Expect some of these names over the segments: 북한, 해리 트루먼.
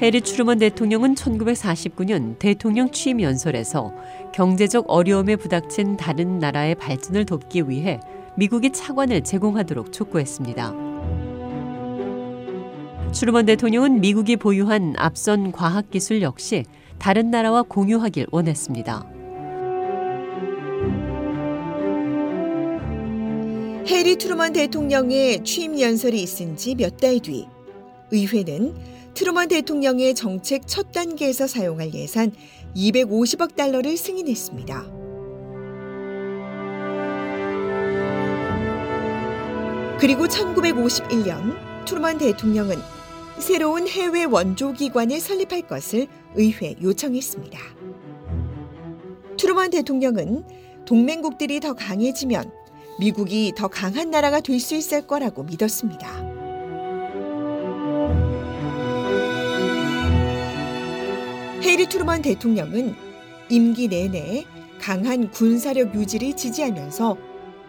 해리 트루먼 대통령은 1949년 대통령 취임 연설에서 경제적 어려움에 부닥친 다른 나라의 발전을 돕기 위해 미국이 차관을 제공하도록 촉구했습니다. 트루먼 대통령은 미국이 보유한 앞선 과학기술 역시 다른 나라와 공유하길 원했습니다. 해리 트루먼 대통령의 취임 연설이 있은 지 몇 달 뒤 의회는 트루먼 대통령의 정책 첫 단계에서 사용할 예산 250억 달러를 승인했습니다. 그리고 1951년 트루먼 대통령은 새로운 해외 원조기관을 설립할 것을 의회에 요청했습니다. 트루먼 대통령은 동맹국들이 더 강해지면 미국이 더 강한 나라가 될 수 있을 거라고 믿었습니다. 해리 트루먼 대통령은 임기 내내 강한 군사력 유지를 지지하면서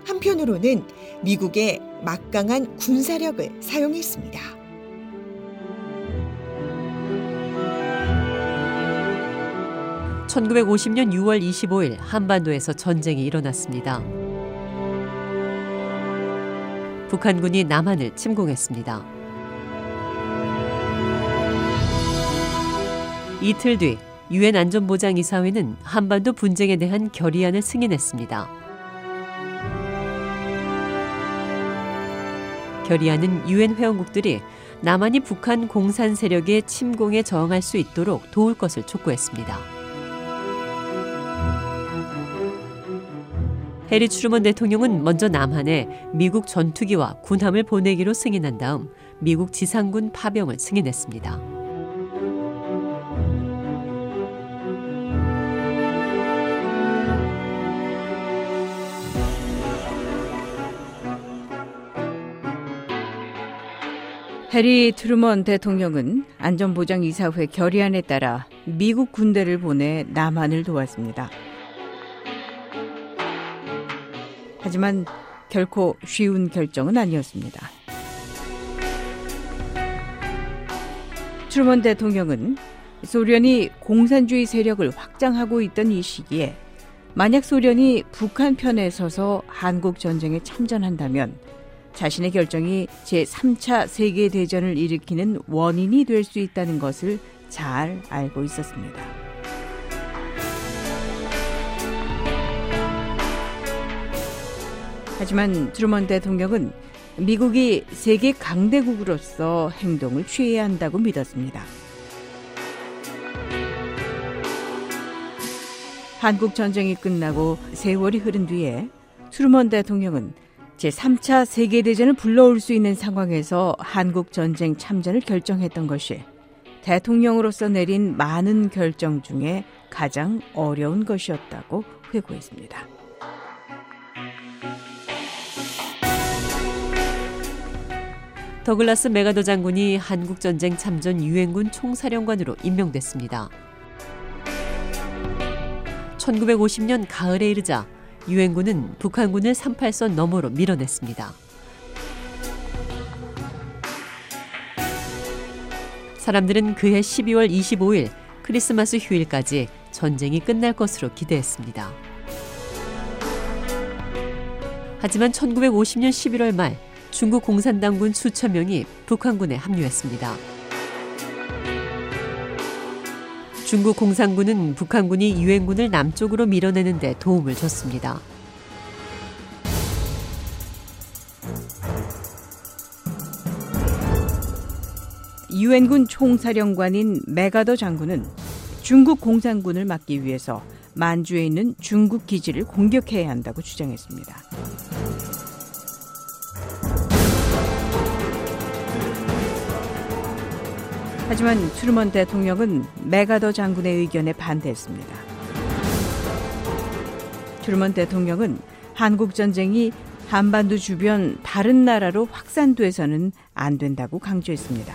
한편으로는 미국의 막강한 군사력을 사용했습니다. (1950년 6월 25일) 한반도에서 전쟁이 일어났습니다. 북한군이 남한을 침공했습니다. 이틀 뒤 유엔 안전보장이사회는 한반도 분쟁에 대한 결의안을 승인했습니다. 결의안은 유엔 회원국들이 남한이 북한 공산 세력의 침공에 저항할 수 있도록 도울 것을 촉구했습니다. 해리 트루먼 대통령은 먼저 남한에 미국 전투기와 군함을 보내기로 승인한 다음 미국 지상군 파병을 승인했습니다. 해리 트루먼 대통령은 안전보장이사회 결의안에 따라 미국 군대를 보내 남한을 도왔습니다. 하지만 결코 쉬운 결정은 아니었습니다. 트루먼 대통령은 소련이 공산주의 세력을 확장하고 있던 이 시기에 만약 소련이 북한 편에 서서 한국 전쟁에 참전한다면 자신의 결정이 제3차 세계대전을 일으키는 원인이 될 수 있다는 것을 잘 알고 있었습니다. 하지만 트루먼 대통령은 미국이 세계 강대국으로서 행동을 취해야 한다고 믿었습니다. 한국 전쟁이 끝나고 세월이 흐른 뒤에 트루먼 대통령은 제3차 세계대전을 불러올 수 있는 상황에서 한국전쟁 참전을 결정했던 것이 대통령으로서 내린 많은 결정 중에 가장 어려운 것이었다고 회고했습니다. 더글라스 메가더 장군이 한국전쟁 참전 유엔군 총사령관으로 임명됐습니다. 1950년 가을에 이르자 유엔군은 북한군을 38선 너머로 밀어냈습니다. 사람들은 그해 12월 25일 크리스마스 휴일까지 전쟁이 끝날 것으로 기대했습니다. 하지만 1950년 11월 말 중국 공산당군 수천 명이 북한군에 합류했습니다. 중국 공산군은 북한군이 유엔군을 남쪽으로 밀어내는 데 도움을 줬습니다. 유엔군 총사령관인 메가더 장군은 중국 공산군을 막기 위해서 만주에 있는 중국 기지를 공격해야 한다고 주장했습니다. 하지만 트루먼 대통령은 맥아더 장군의 의견에 반대했습니다. 트루먼 대통령은 한국전쟁이 한반도 주변 다른 나라로 확산돼서는 안 된다고 강조했습니다.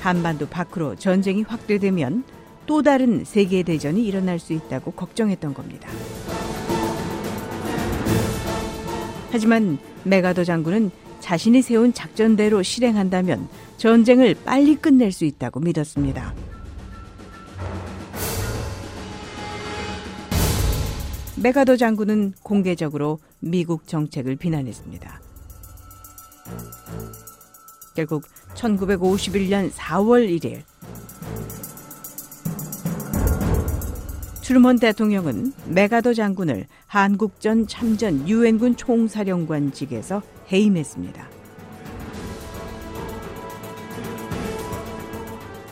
한반도 밖으로 전쟁이 확대되면 또 다른 세계대전이 일어날 수 있다고 걱정했던 겁니다. 하지만 맥아더 장군은 자신이 세운 작전대로 실행한다면 전쟁을 빨리 끝낼 수 있다고 믿었습니다. 맥아더 장군은 공개적으로 미국 정책을 비난했습니다. 결국 1951년 4월 1일 트루먼 대통령은 맥아더 장군을 한국전 참전 유엔군 총사령관직에서 해임했습니다.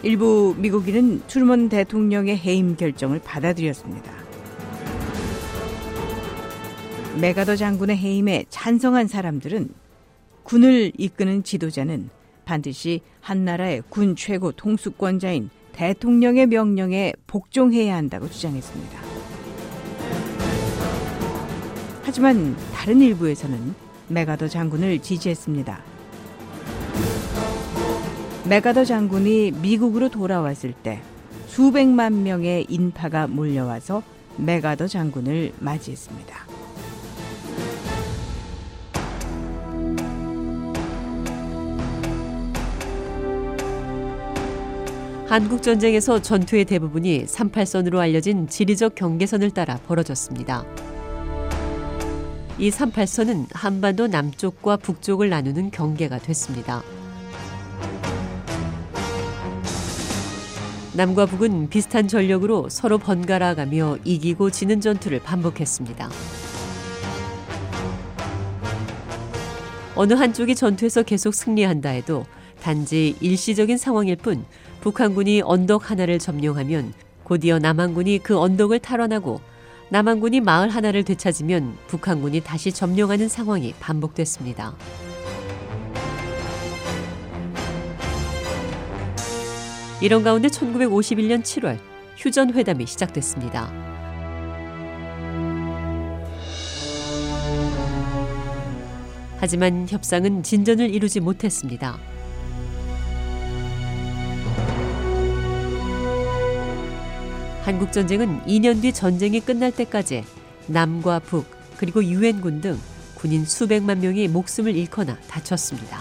일부 미국인은 트루먼 대통령의 해임 결정을 받아들였습니다. 맥아더 장군의 해임에 찬성한 사람들은 군을 이끄는 지도자는 반드시 한 나라의 군 최고 통수권자인 대통령의 명령에 복종해야 한다고 주장했습니다. 하지만 다른 일부에서는 맥아더 장군을 지지했습니다. 맥아더 장군이 미국으로 돌아왔을 때 수백만 명의 인파가 몰려와서 맥아더 장군을 맞이했습니다. 한국전쟁에서 전투의 대부분이 38선으로 알려진 지리적 경계선을 따라 벌어졌습니다. 이 38선은 한반도 남쪽과 북쪽을 나누는 경계가 됐습니다. 남과 북은 비슷한 전력으로 서로 번갈아가며 이기고 지는 전투를 반복했습니다. 어느 한쪽이 전투에서 계속 승리한다 해도 단지 일시적인 상황일 뿐 북한군이 언덕 하나를 점령하면 곧이어 남한군이 그 언덕을 탈환하고 남한군이 마을 하나를 되찾으면 북한군이 다시 점령하는 상황이 반복됐습니다. 이런 가운데 1951년 7월 휴전회담이 시작됐습니다. 하지만 협상은 진전을 이루지 못했습니다. 한국전쟁은 2년 뒤 전쟁이 끝날 때까지 남과 북 그리고 유엔군 등 군인 수백만 명이 목숨을 잃거나 다쳤습니다.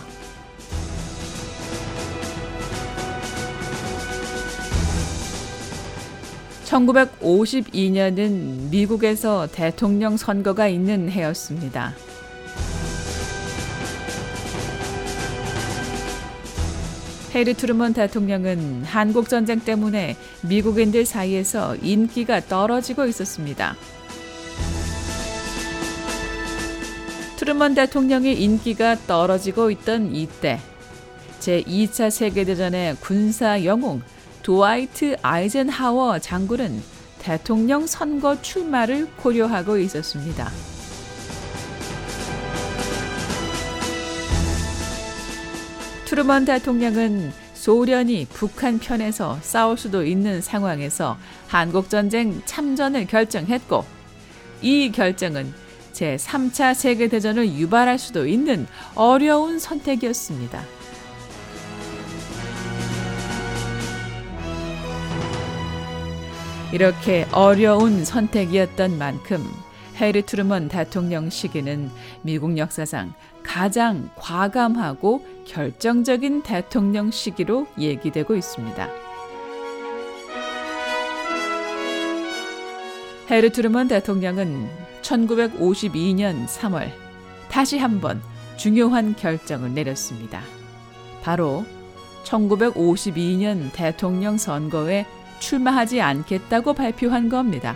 (1952년은) 미국에서 대통령 선거가 있는 해였습니다. 해리 트루먼 대통령은 한국전쟁 때문에 미국인들 사이에서 인기가 떨어지고 있었습니다. 트루먼 대통령의 인기가 떨어지고 있던 이때 제2차 세계대전의 군사 영웅 드와이트 아이젠하워 장군은 대통령 선거 출마를 고려하고 있었습니다. 트루먼 대통령은 소련이 북한 편에서 싸울 수도 있는 상황에서 한국전쟁 참전을 결정했고 이 결정은 제3차 세계대전을 유발할 수도 있는 어려운 선택이었습니다. 이렇게 어려운 선택이었던 만큼 해리 트루먼 대통령 시기는 미국 역사상 가장 과감하고 결정적인 대통령 시기로 얘기되고 있습니다. 해리 트루먼 대통령은 1952년 3월 다시 한번 중요한 결정을 내렸습니다. 바로 1952년 대통령 선거에 출마하지 않겠다고 발표한 겁니다.